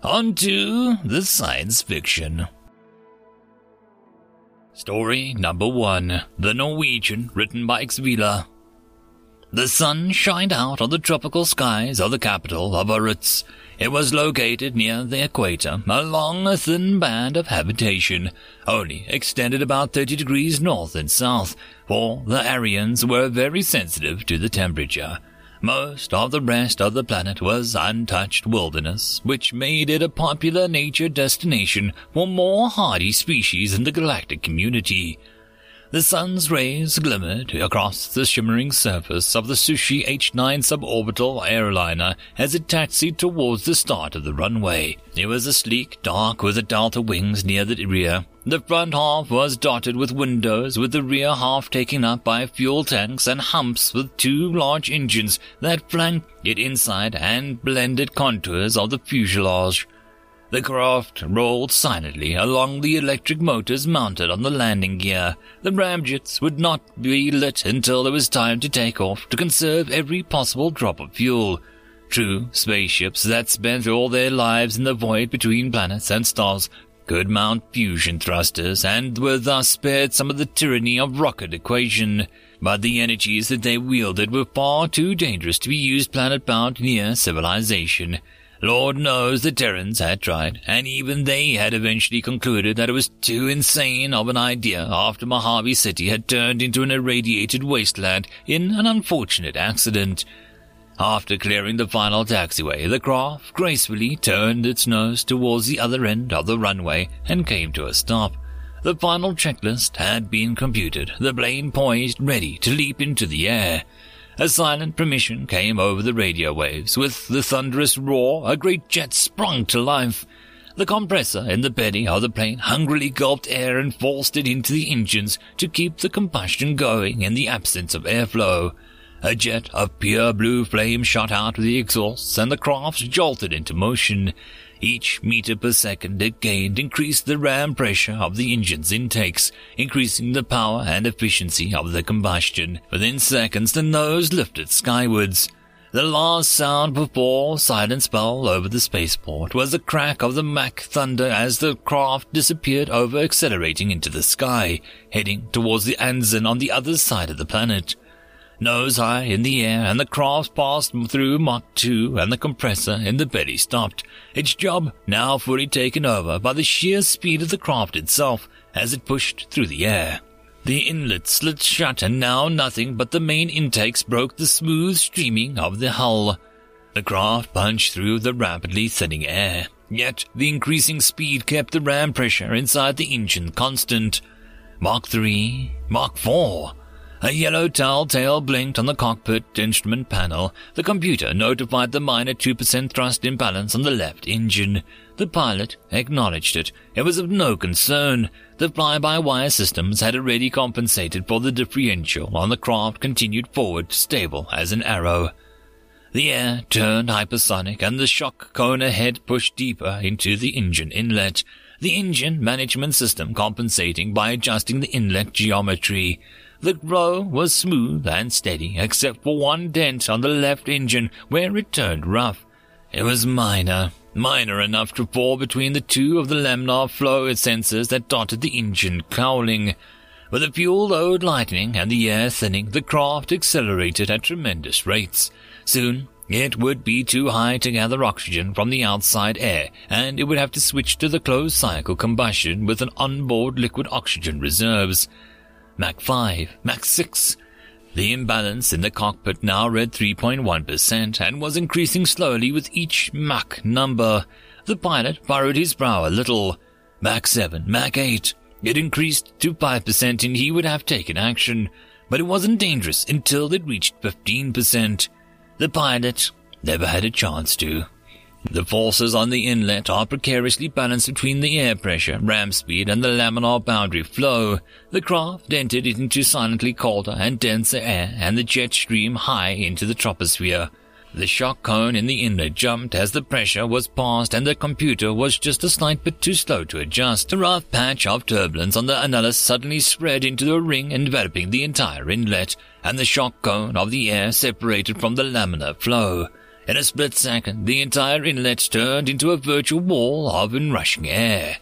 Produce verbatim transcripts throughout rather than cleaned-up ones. On to the science fiction. Story number one. The Norwegian, written by XVILA. The sun shined out on the tropical skies of the capital of Arutz. It was located near the equator, along a thin band of habitation, only extended about thirty degrees north and south, for the Aryans were very sensitive to the temperature. Most of the rest of the planet was untouched wilderness, which made it a popular nature destination for more hardy species in the galactic community. The sun's rays glimmered across the shimmering surface of the Sushi H nine suborbital airliner as it taxied towards the start of the runway. It was a sleek dark with a delta wings near the rear. The front half was dotted with windows, with the rear half taken up by fuel tanks and humps with two large engines that flanked it inside and blended contours of the fuselage. The craft rolled silently along the electric motors mounted on the landing gear. The ramjets would not be lit until it was time to take off to conserve every possible drop of fuel. True, spaceships that spent all their lives in the void between planets and stars could mount fusion thrusters and were thus spared some of the tyranny of rocket equation, but the energies that they wielded were far too dangerous to be used planet-bound near civilization. Lord knows the Terrans had tried, and even they had eventually concluded that it was too insane of an idea after Mojave City had turned into an irradiated wasteland in an unfortunate accident. After clearing the final taxiway, the craft gracefully turned its nose towards the other end of the runway and came to a stop. The final checklist had been computed, the plane poised ready to leap into the air. A silent permission came over the radio waves. With the thunderous roar, a great jet sprung to life. The compressor in the belly of the plane hungrily gulped air and forced it into the engines to keep the combustion going in the absence of airflow. A jet of pure blue flame shot out of the exhausts, and the craft jolted into motion. Each meter per second it gained increased the ram pressure of the engine's intakes, increasing the power and efficiency of the combustion. Within seconds, the nose lifted skywards. The last sound before silence fell over the spaceport was the crack of the Mach thunder as the craft disappeared over accelerating into the sky, heading towards the Anzen on the other side of the planet. Nose high in the air, and the craft passed through Mach two, and the compressor in the belly stopped, its job now fully taken over by the sheer speed of the craft itself as it pushed through the air. The inlet slid shut, and now nothing but the main intakes broke the smooth streaming of the hull. The craft punched through the rapidly thinning air, yet the increasing speed kept the ram pressure inside the engine constant. Mach three, Mach four... A yellow telltale blinked on the cockpit instrument panel. The computer notified the minor two percent thrust imbalance on the left engine. The pilot acknowledged it. It was of no concern. The fly-by-wire systems had already compensated for the differential, and the craft continued forward, stable as an arrow. The air turned hypersonic, and the shock cone ahead pushed deeper into the engine inlet. The engine management system compensating by adjusting the inlet geometry. The blow was smooth and steady, except for one dent on the left engine where it turned rough. It was minor, minor enough to fall between the two of the laminar flow sensors that dotted the engine cowling. With the fuel load lightening and the air thinning, the craft accelerated at tremendous rates. Soon, it would be too high to gather oxygen from the outside air, and it would have to switch to the closed-cycle combustion with an onboard liquid oxygen reserves. Mach five, Mach six. The imbalance in the cockpit now read three point one percent and was increasing slowly with each Mach number. The pilot furrowed his brow a little. Mach seven, Mach eight. It increased to five percent and he would have taken action, but it wasn't dangerous until it reached fifteen percent. The pilot never had a chance to. The forces on the inlet are precariously balanced between the air pressure, ram speed, and the laminar boundary flow. The craft entered into silently colder and denser air, and the jet stream high into the troposphere. The shock cone in the inlet jumped as the pressure was passed, and the computer was just a slight bit too slow to adjust. The rough patch of turbulence on the analyst suddenly spread into a ring enveloping the entire inlet, and the shock cone of the air separated from the laminar flow. In a split second, the entire inlet turned into a virtual wall of inrushing air.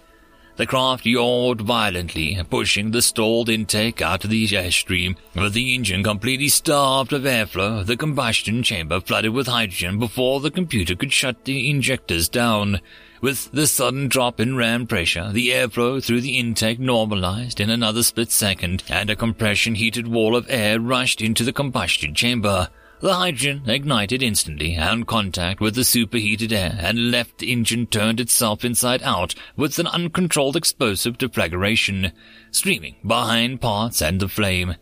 The craft yawed violently, pushing the stalled intake out of the airstream. With the engine completely starved of airflow, the combustion chamber flooded with hydrogen before the computer could shut the injectors down. With the sudden drop in ram pressure, the airflow through the intake normalized in another split second, and a compression-heated wall of air rushed into the combustion chamber. The hydrogen ignited instantly on contact with the superheated air and left the engine turned itself inside out with an uncontrolled explosive deflagration, streaming behind parts and the flame.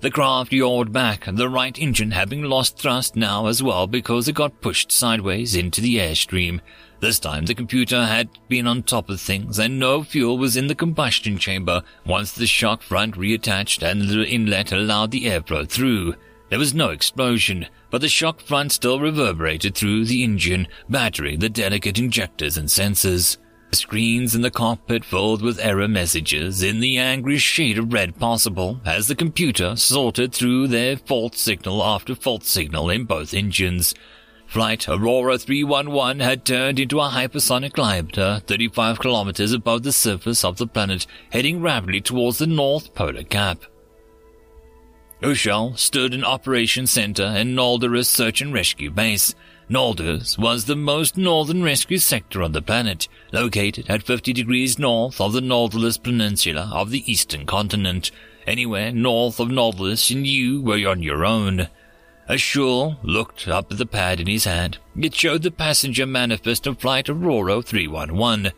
The craft yawed back, the right engine having lost thrust now as well because it got pushed sideways into the airstream. This time the computer had been on top of things and no fuel was in the combustion chamber once the shock front reattached and the inlet allowed the airflow through. There was no explosion, but the shock front still reverberated through the engine, battering the delicate injectors and sensors. The screens in the cockpit filled with error messages in the angriest shade of red possible as the computer sorted through their fault signal after fault signal in both engines. Flight Aurora three one one had turned into a hypersonic glider thirty-five kilometers above the surface of the planet, heading rapidly towards the North Polar Cap. Ushel stood in Operation Center in Noldurus Search and Rescue Base. Noldurus was the most northern rescue sector on the planet, located at fifty degrees north of the Noldurus Peninsula of the eastern continent. Anywhere north of Noldurus and you were on your own. Ushel looked up at the pad in his hand. It showed the passenger manifest of Flight Aurora three one one.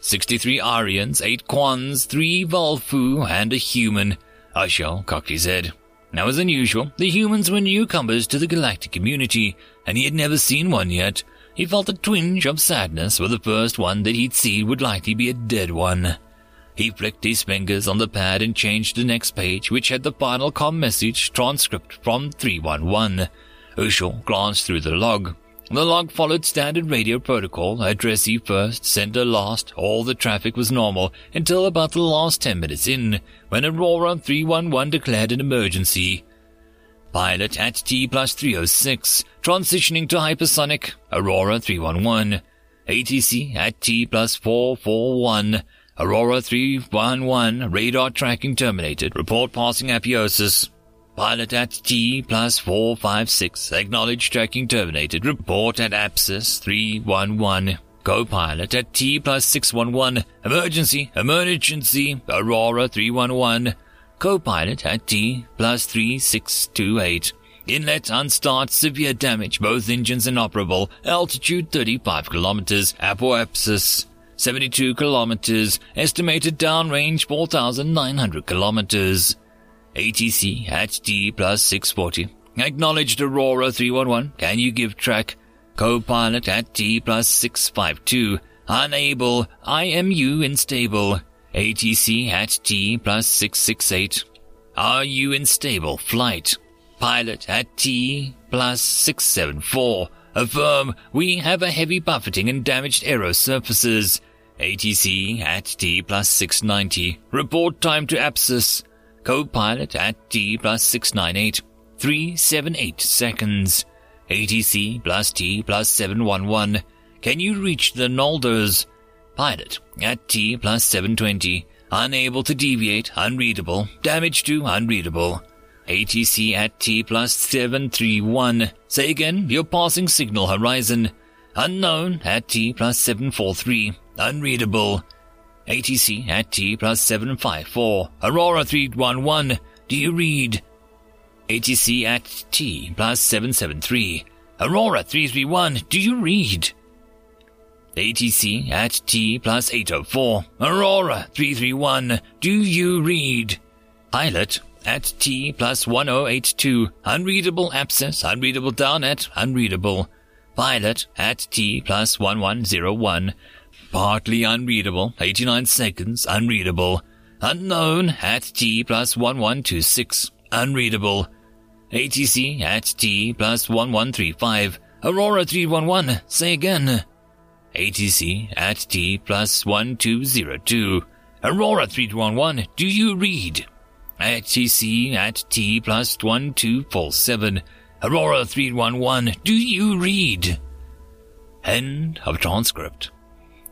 sixty-three Aryans, eight Kwans, three Volfu, and a human. Ushel cocked his head. Now, as unusual, the humans were newcomers to the galactic community, and he had never seen one yet. He felt a twinge of sadness, for the first one that he'd seen would likely be a dead one. He flicked his fingers on the pad and changed the next page, which had the final comm message transcript from three one one. Ushel glanced through the log. The log followed standard radio protocol, addressee first, sender last. All the traffic was normal until about the last ten minutes in, when Aurora three one one declared an emergency. Pilot at T plus three oh six, transitioning to hypersonic, Aurora three one one. A T C at T plus four four one, Aurora three one one, radar tracking terminated, report passing apoptosis. Pilot at T plus four five six, acknowledge tracking terminated, report at apsis three one one. Co-pilot at T plus six one one, emergency, emergency, Aurora three one one. Co-pilot at T plus three six two eight. Inlet unstart, severe damage, both engines inoperable, altitude thirty-five kilometers, apoapsis seventy-two kilometers, estimated downrange four thousand nine hundred kilometers. A T C at T plus six forty. Acknowledged Aurora three one one. Can you give track? Co-pilot at T plus six five two. Unable. I M U unstable. A T C at T plus six six eight. Are you in stable flight? Pilot at T plus six seven four. Affirm. We have a heavy buffeting and damaged aero surfaces. A T C at T plus six ninety. Report time to apsis. Co-pilot at T plus six ninety-eight, three seven eight seconds, A T C plus T plus seven eleven, can you reach the Nalders? Pilot at T plus seven twenty, unable to deviate, unreadable, damage to unreadable, A T C at T plus seven thirty-one, say again, your passing signal horizon, unknown at T plus seven forty-three, unreadable, A T C at T plus seven fifty-four. Aurora three one one. Do you read? A T C at T plus seven seventy-three. Aurora three three one. Do you read? A T C at T plus eight oh four. Aurora three three one. Do you read? Pilot at T plus ten eighty-two. Unreadable abscess. Unreadable down at unreadable. Pilot at T plus one one zero one. Partly unreadable. eighty-nine seconds. Unreadable. Unknown at T plus one one two six. Unreadable. A T C at T plus one one three five. Aurora three one one. Say again. A T C at T plus one two zero two. Aurora three one one. Do you read? A T C at T plus one two four seven. Aurora three one one. Do you read? End of transcript.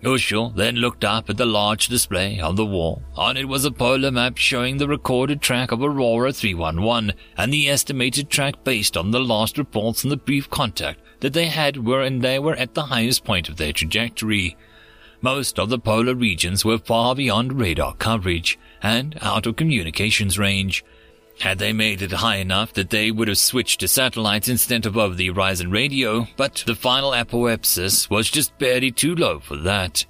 Ushul then looked up at the large display on the wall. On it was a polar map showing the recorded track of Aurora three one one and the estimated track based on the last reports and the brief contact that they had were and they were at the highest point of their trajectory. Most of the polar regions were far beyond radar coverage and out of communications range. Had they made it high enough that they would have switched to satellites instead of over-the-horizon radio, but the final apoapsis was just barely too low for that.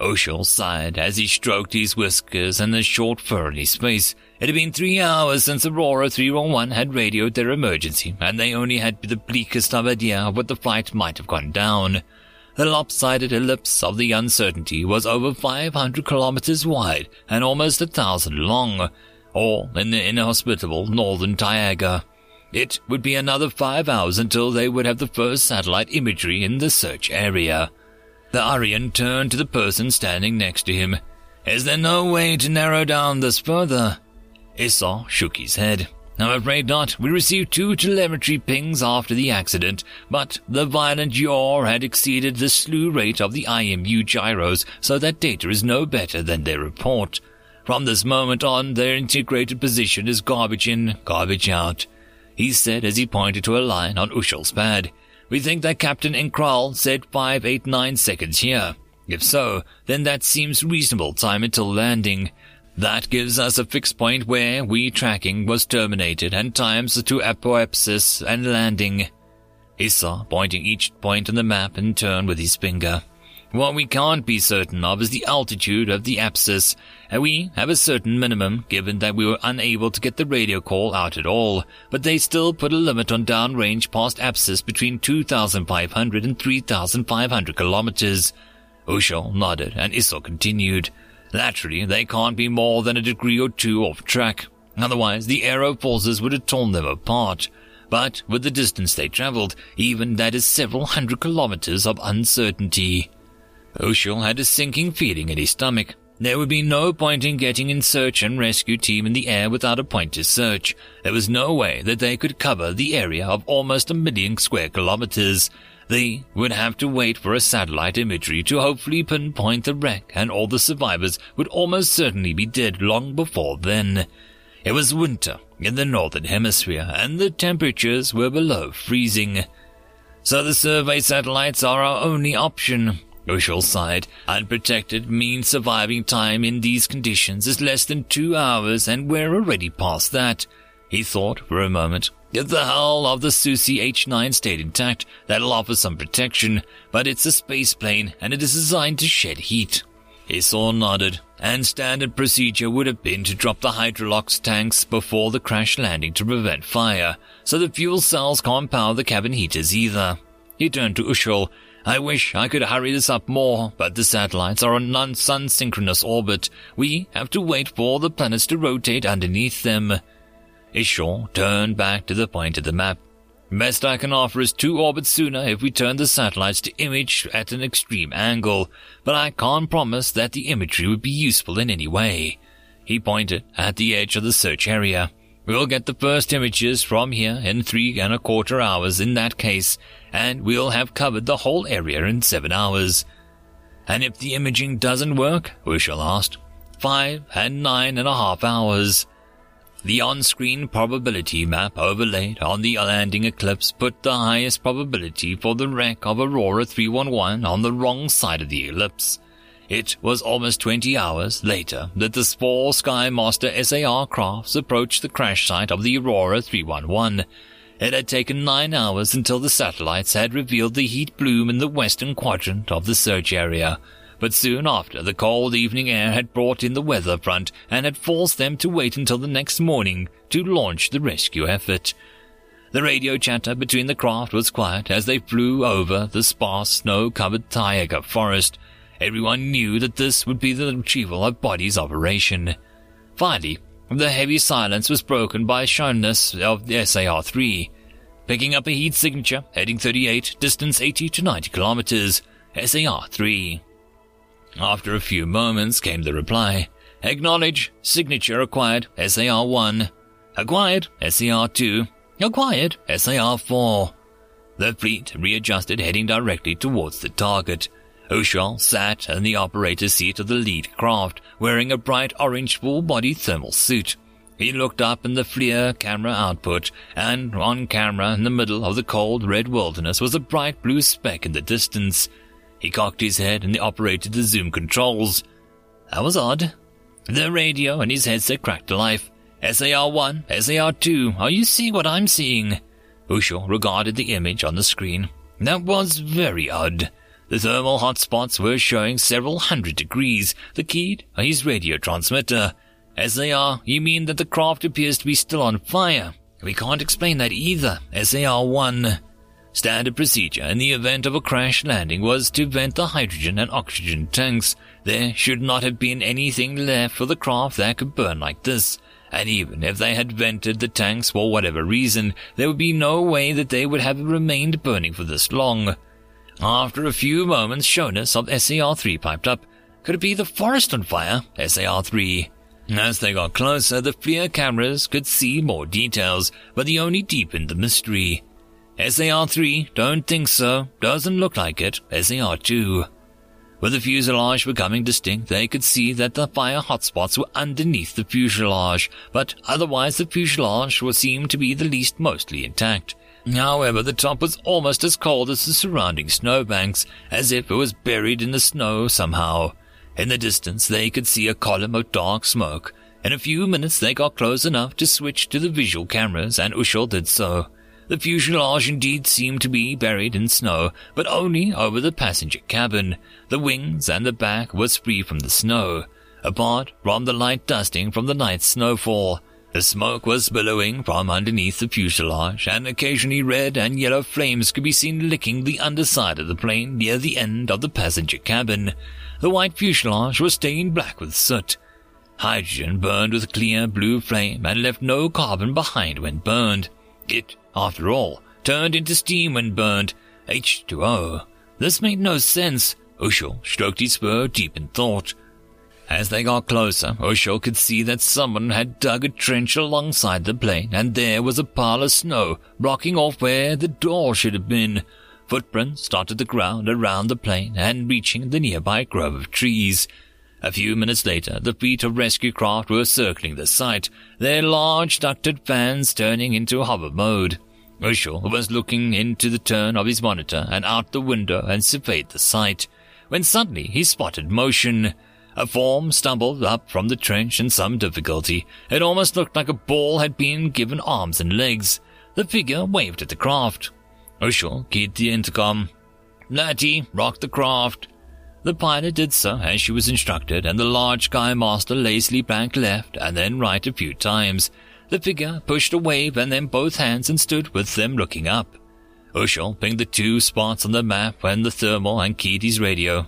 Oshel sighed as he stroked his whiskers and the short fur on his face. It had been three hours since Aurora three one one had radioed their emergency, and they only had the bleakest of idea of what the flight might have gone down. The lopsided ellipse of the uncertainty was over five hundred kilometers wide and almost a thousand long, all in the inhospitable northern Taiga. It would be another five hours until they would have the first satellite imagery in the search area. The Aryan turned to the person standing next to him. Is there no way to narrow down this further? Issa shook his head. I'm afraid not. We received two telemetry pings after the accident, but the violent yaw had exceeded the slew rate of the I M U gyros, so that data is no better than their report. From this moment on, their integrated position is garbage in, garbage out, he said as he pointed to a line on Ushel's pad. We think that Captain Enkral said five eight nine seconds here. If so, then that seems reasonable time until landing. That gives us a fixed point where we tracking was terminated and times to apoapsis and landing. Issa pointing each point on the map in turn with his finger. What we can't be certain of is the altitude of the apsis, and we have a certain minimum given that we were unable to get the radio call out at all, but they still put a limit on downrange past apsis between two thousand five hundred and three thousand five hundred kilometers. Ushel nodded and Issa continued. Laterally, they can't be more than a degree or two off track. Otherwise, the aero forces would have torn them apart. But with the distance they traveled, even that is several hundred kilometers of uncertainty. Oshel had a sinking feeling in his stomach. There would be no point in getting in search and rescue team in the air without a point to search. There was no way that they could cover the area of almost a million square kilometers. They would have to wait for a satellite imagery to hopefully pinpoint the wreck, and all the survivors would almost certainly be dead long before then. It was winter in the northern hemisphere, and the temperatures were below freezing. So the survey satellites are our only option. Oshel sighed. Unprotected means surviving time in these conditions is less than two hours, and we're already past that. He thought for a moment. If the hull of the Sushi H nine stayed intact, that'll offer some protection, but it's a space plane and it is designed to shed heat. Issa nodded, and standard procedure would have been to drop the hydrolox tanks before the crash landing to prevent fire, so the fuel cells can't power the cabin heaters either. He turned to Ushul. I wish I could hurry this up more, but the satellites are on non-sun synchronous orbit. We have to wait for the planets to rotate underneath them. Ishor turned back to the point of the map. Best I can offer is two orbits sooner if we turn the satellites to image at an extreme angle, but I can't promise that the imagery would be useful in any way. He pointed at the edge of the search area. We'll get the first images from here in three and a quarter hours in that case, and we'll have covered the whole area in seven hours. And if the imaging doesn't work, we shall ask. Five and nine and a half hours. The on-screen probability map overlaid on the landing eclipse put the highest probability for the wreck of Aurora three one one on the wrong side of the ellipse. It was almost twenty hours later that the four Skymaster S A R crafts approached the crash site of the Aurora three one one. It had taken nine hours until the satellites had revealed the heat plume in the western quadrant of the search area. But soon after, the cold evening air had brought in the weather front and had forced them to wait until the next morning to launch the rescue effort. The radio chatter between the craft was quiet as they flew over the sparse snow-covered Taiga forest. Everyone knew that this would be the retrieval of bodies operation. Finally, the heavy silence was broken by a shyness of the S A R three. Picking up a heat signature, heading thirty-eight, distance eighty to ninety kilometers, S A R three. After a few moments came the reply. Acknowledge, signature acquired, S A R one. Acquired, S A R two. Acquired, S A R four. The fleet readjusted, heading directly towards the target. Oshal sat in the operator's seat of the lead craft, wearing a bright orange full-body thermal suit. He looked up in the FLIR camera output, and on camera in the middle of the cold red wilderness was a bright blue speck in the distance. He cocked his head and operated the zoom controls. That was odd. The radio and his headset cracked to life. S A R one, S A R two, are you seeing what I'm seeing? Oshal regarded the image on the screen. That was very odd. The thermal hotspots were showing several hundred degrees, the key to his radio transmitter. S A R, you mean that the craft appears to be still on fire? We can't explain that either. S A R one. Standard procedure in the event of a crash landing was to vent the hydrogen and oxygen tanks. There should not have been anything left for the craft that could burn like this. And even if they had vented the tanks for whatever reason, there would be no way that they would have remained burning for this long. After a few moments, Jonas of S A R three piped up. Could it be the forest on fire? S A R three. As they got closer, the FLIR cameras could see more details, but they only deepened the mystery. S A R three, don't think so. Doesn't look like it. S A R two. With the fuselage becoming distinct, they could see that the fire hotspots were underneath the fuselage, but otherwise the fuselage seemed to be the least mostly intact. However, the top was almost as cold as the surrounding snowbanks, as if it was buried in the snow somehow. In the distance, they could see a column of dark smoke. In a few minutes, they got close enough to switch to the visual cameras, and Oshal did so. The fuselage indeed seemed to be buried in snow, but only over the passenger cabin. The wings and the back was free from the snow, apart from the light dusting from the night's snowfall. The smoke was billowing from underneath the fuselage, and occasionally red and yellow flames could be seen licking the underside of the plane near the end of the passenger cabin. The white fuselage was stained black with soot. Hydrogen burned with clear blue flame and left no carbon behind when burned. It, after all, turned into steam when burned, H two O. This made no sense. Oshal stroked his spur deep in thought. As they got closer, Oshal could see that someone had dug a trench alongside the plane, and there was a pile of snow blocking off where the door should have been. Footprints dotted the ground around the plane and reaching the nearby grove of trees. A few minutes later, the fleet of rescue craft were circling the site, their large ducted fans turning into hover mode. Oshal was looking into the turn of his monitor and out the window and surveyed the site, when suddenly he spotted motion. A form stumbled up from the trench in some difficulty. It almost looked like a ball had been given arms and legs. The figure waved at the craft. Oshal keyed the intercom. Natty, rock the craft. The pilot did so as she was instructed, and the large Skymaster lazily banked left and then right a few times. The figure pushed a wave and then both hands and stood with them looking up. Oshal pinged the two spots on the map and the thermal and keyed his radio.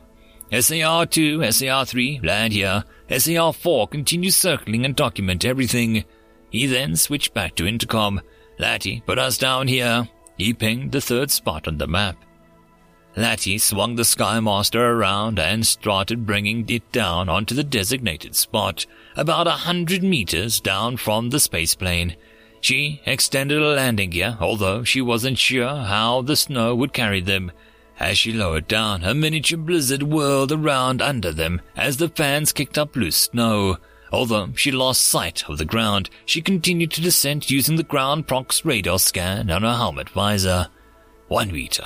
S A R two, S A R three, land here. S A R four, continue circling and document everything. He then switched back to intercom. Latty, put us down here. He pinged the third spot on the map. Latty swung the Skymaster around and started bringing it down onto the designated spot, about a hundred meters down from the spaceplane. She extended a landing gear, although she wasn't sure how the snow would carry them. As she lowered down, a miniature blizzard whirled around under them as the fans kicked up loose snow. Although she lost sight of the ground, she continued to descend using the ground prox radar scan on her helmet visor. One meter,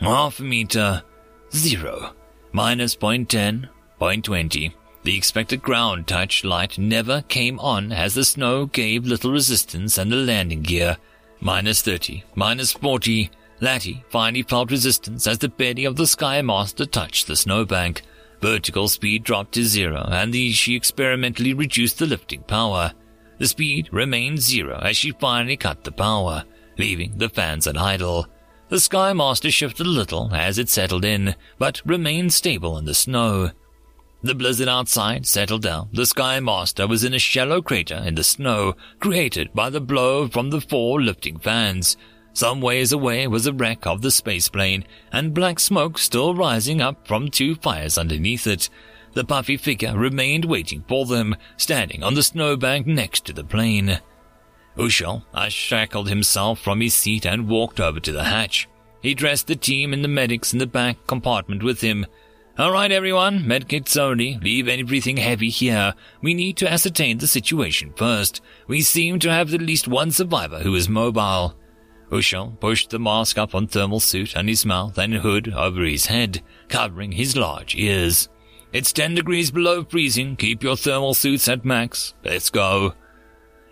half a meter, zero, minus point ten, point twenty. The expected ground touch light never came on as the snow gave little resistance and the landing gear. Minus thirty, minus forty, Latty finally felt resistance as the belly of the Skymaster touched the snowbank. Vertical speed dropped to zero, and the, she experimentally reduced the lifting power. The speed remained zero as she finally cut the power. leaving the fans at idle. The Skymaster shifted a little as it settled in, but remained stable in the snow. The blizzard outside settled down. The Skymaster was in a shallow crater in the snow, created by the blow from the four lifting fans. Some ways away was a wreck of the spaceplane, and black smoke still rising up from two fires underneath it. The puffy figure remained waiting for them, standing on the snowbank next to the plane. Ushal unshackled himself from his seat and walked over to the hatch. He dressed the team and the medics in the back compartment with him. "All right, everyone, medkits only. Leave everything heavy here. We need to ascertain the situation first. We seem to have at least one survivor who is mobile." Ushal pushed the mask up on thermal suit and his mouth and hood over his head, covering his large ears. "It's ten degrees below freezing. Keep your thermal suits at max. Let's go."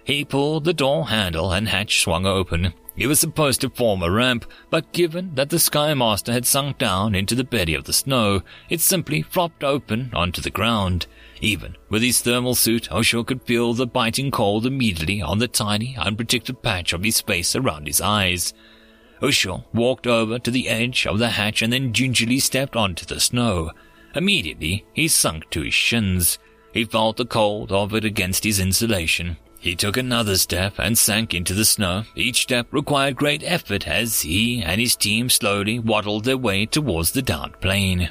He pulled the door handle and hatch swung open. It was supposed to form a ramp, but given that the Skymaster had sunk down into the belly of the snow, it simply flopped open onto the ground. Even with his thermal suit, Ushal could feel the biting cold immediately on the tiny, unprotected patch of his face around his eyes. Ushal walked over to the edge of the hatch and then gingerly stepped onto the snow. Immediately, he sunk to his shins. He felt the cold of it against his insulation. He took another step and sank into the snow. Each step required great effort as he and his team slowly waddled their way towards the downed plane.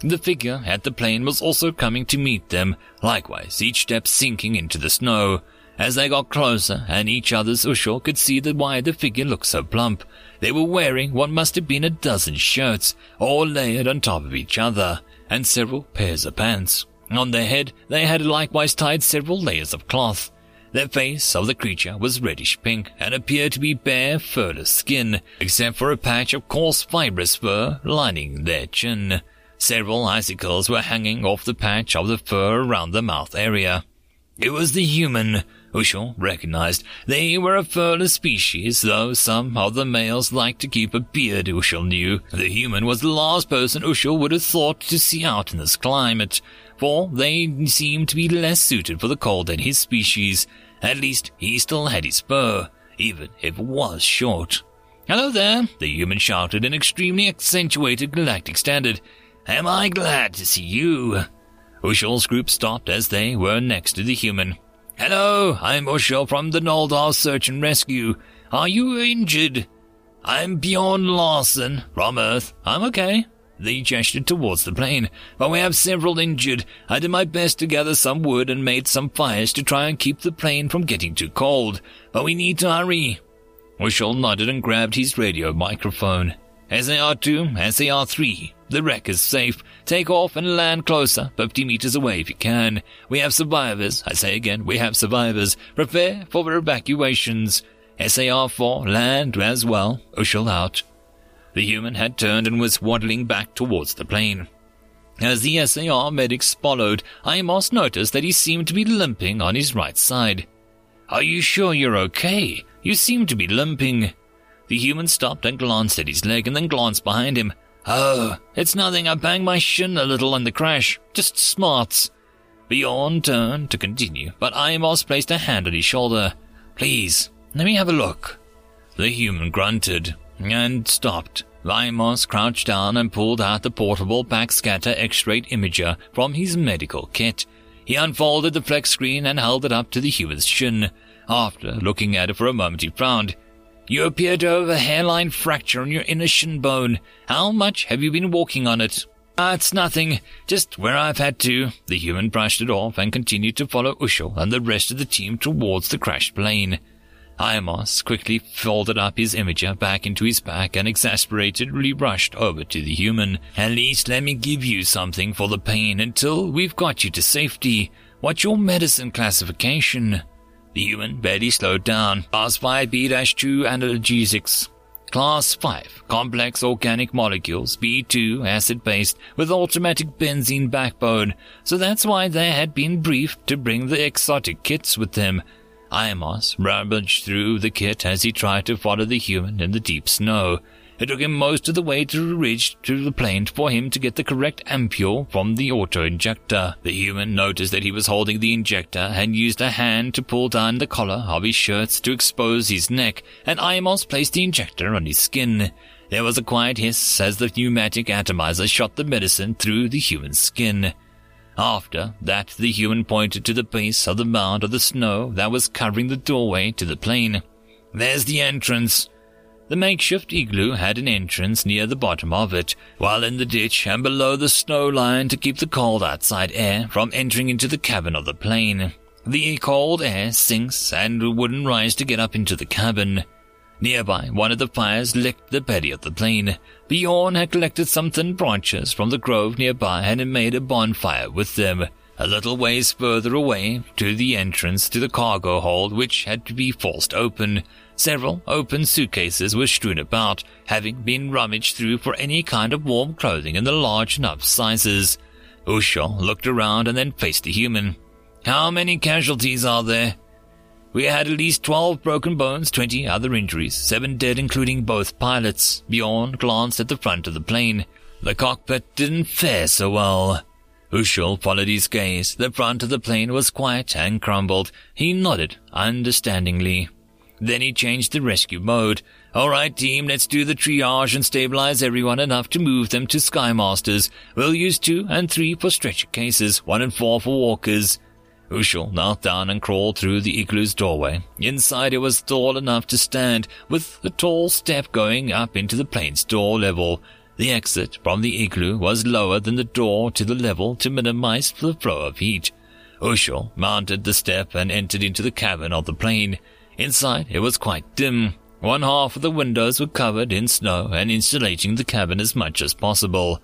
The figure at the plane was also coming to meet them, likewise each step sinking into the snow. As they got closer and each other's, Ushal could see that why the figure looked so plump. They were wearing what must have been a dozen shirts, all layered on top of each other, and several pairs of pants. On their head they had likewise tied several layers of cloth. The face of the creature was reddish-pink and appeared to be bare, furless skin, except for a patch of coarse, fibrous fur lining their chin. Several icicles were hanging off the patch of the fur around the mouth area. It was the human, Ushal recognized. They were a furless species, though some of the males liked to keep a beard, Ushal knew. The human was the last person Ushal would have thought to see out in this climate, for they seemed to be less suited for the cold than his species. At least he still had his fur, even if it was short. "Hello there," the human shouted in extremely accentuated galactic standard. "Am I glad to see you?" Ushal's group stopped as they were next to the human. "Hello, I'm Ushal from the Noldurus Search and Rescue. Are you injured?" "I'm Bjorn Larson from Earth. I'm okay." They gestured towards the plane. "But we have several injured. I did my best to gather some wood and made some fires to try and keep the plane from getting too cold. But we need to hurry." Ushal nodded and grabbed his radio microphone. S A R two, S A R three. The wreck is safe. Take off and land closer, fifty meters away if you can. We have survivors. I say again, we have survivors. Prepare for evacuations. S A R four, land as well. Ushal out. The human had turned and was waddling back towards the plane. As the S A R medics followed, Imos noticed that he seemed to be limping on his right side. "Are you sure you're okay? You seem to be limping." The human stopped and glanced at his leg and then glanced behind him. "Oh, it's nothing. I banged my shin a little on the crash. Just smarts." Bjorn turned to continue, but Imos placed a hand on his shoulder. "Please, let me have a look." The human grunted and stopped. Imos crouched down and pulled out the portable backscatter X-ray imager from his medical kit. He unfolded the flex screen and held it up to the human's shin. After looking at it for a moment, he frowned. "You appear to have a hairline fracture on your inner shin bone. How much have you been walking on it?" "Ah, it's nothing. Just where I've had to." The human brushed it off and continued to follow Ushal and the rest of the team towards the crashed plane. Imos quickly folded up his imager back into his pack and exasperatedly rushed over to the human. "At least let me give you something for the pain until we've got you to safety. What's your medicine classification?" The human barely slowed down. "Class five B two analgesics. Class five complex organic molecules, B two acid-based with automatic benzene backbone. So that's why they had been briefed to bring the exotic kits with them." Imos rummaged through the kit as he tried to follow the human in the deep snow. It took him most of the way to reach to the plane for him to get the correct ampule from the auto-injector. The human noticed that he was holding the injector and used a hand to pull down the collar of his shirt to expose his neck, and Imos placed the injector on his skin. There was a quiet hiss as the pneumatic atomizer shot the medicine through the human skin. After that, the human pointed to the base of the mound of the snow that was covering the doorway to the plane. "There's the entrance." The makeshift igloo had an entrance near the bottom of it, while in the ditch and below the snow line to keep the cold outside air from entering into the cabin of the plane. The cold air sinks and wouldn't rise to get up into the cabin. Nearby, one of the fires licked the belly of the plane. Bjorn had collected some thin branches from the grove nearby and had made a bonfire with them. A little ways further away, to the entrance to the cargo hold, which had to be forced open. Several open suitcases were strewn about, having been rummaged through for any kind of warm clothing in the large enough sizes. Usho looked around and then faced the human. "How many casualties are there?" "We had at least twelve broken bones, twenty other injuries, seven dead including both pilots." Bjorn glanced at the front of the plane. The cockpit didn't fare so well. Ushul followed his gaze. The front of the plane was quiet and crumbled. He nodded understandingly. Then he changed the rescue mode. "All right, team, let's do the triage and stabilize everyone enough to move them to Skymasters. We'll use two and three for stretcher cases, one and four for walkers." Ushul knelt down and crawled through the igloo's doorway. Inside it was tall enough to stand, with a tall step going up into the plane's door level. The exit from the igloo was lower than the door to the level to minimize the flow of heat. Ushul mounted the step and entered into the cabin of the plane. Inside, it was quite dim. One half of the windows were covered in snow and insulating the cabin as much as possible.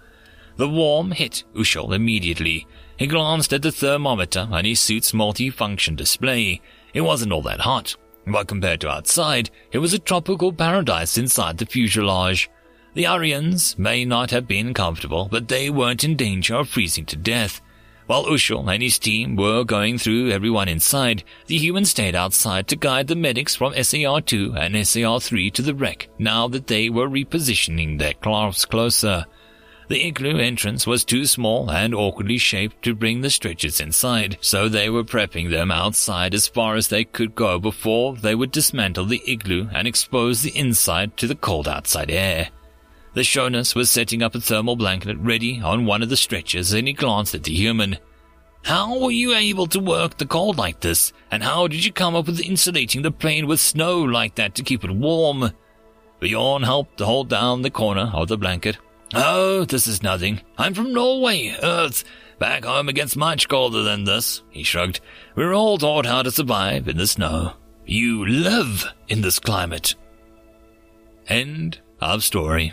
The warm hit Ushul immediately. He glanced at the thermometer on his suit's multi-function display. It wasn't all that hot, but compared to outside, it was a tropical paradise inside the fuselage. The Aryans may not have been comfortable, but they weren't in danger of freezing to death. While Ushul and his team were going through everyone inside, the human stayed outside to guide the medics from S A R two and S A R three to the wreck now that they were repositioning their crafts closer. The igloo entrance was too small and awkwardly shaped to bring the stretchers inside, so they were prepping them outside as far as they could go before they would dismantle the igloo and expose the inside to the cold outside air. The Shonas was setting up a thermal blanket ready on one of the stretchers, and he glanced at the human. "How were you able to work the cold like this? And how did you come up with insulating the plane with snow like that to keep it warm?" Bjorn helped to hold down the corner of the blanket. "Oh, this is nothing. I'm from Norway, Earth. Back home it gets much colder than this," he shrugged. "We're all taught how to survive in the snow. You live in this climate." End of story.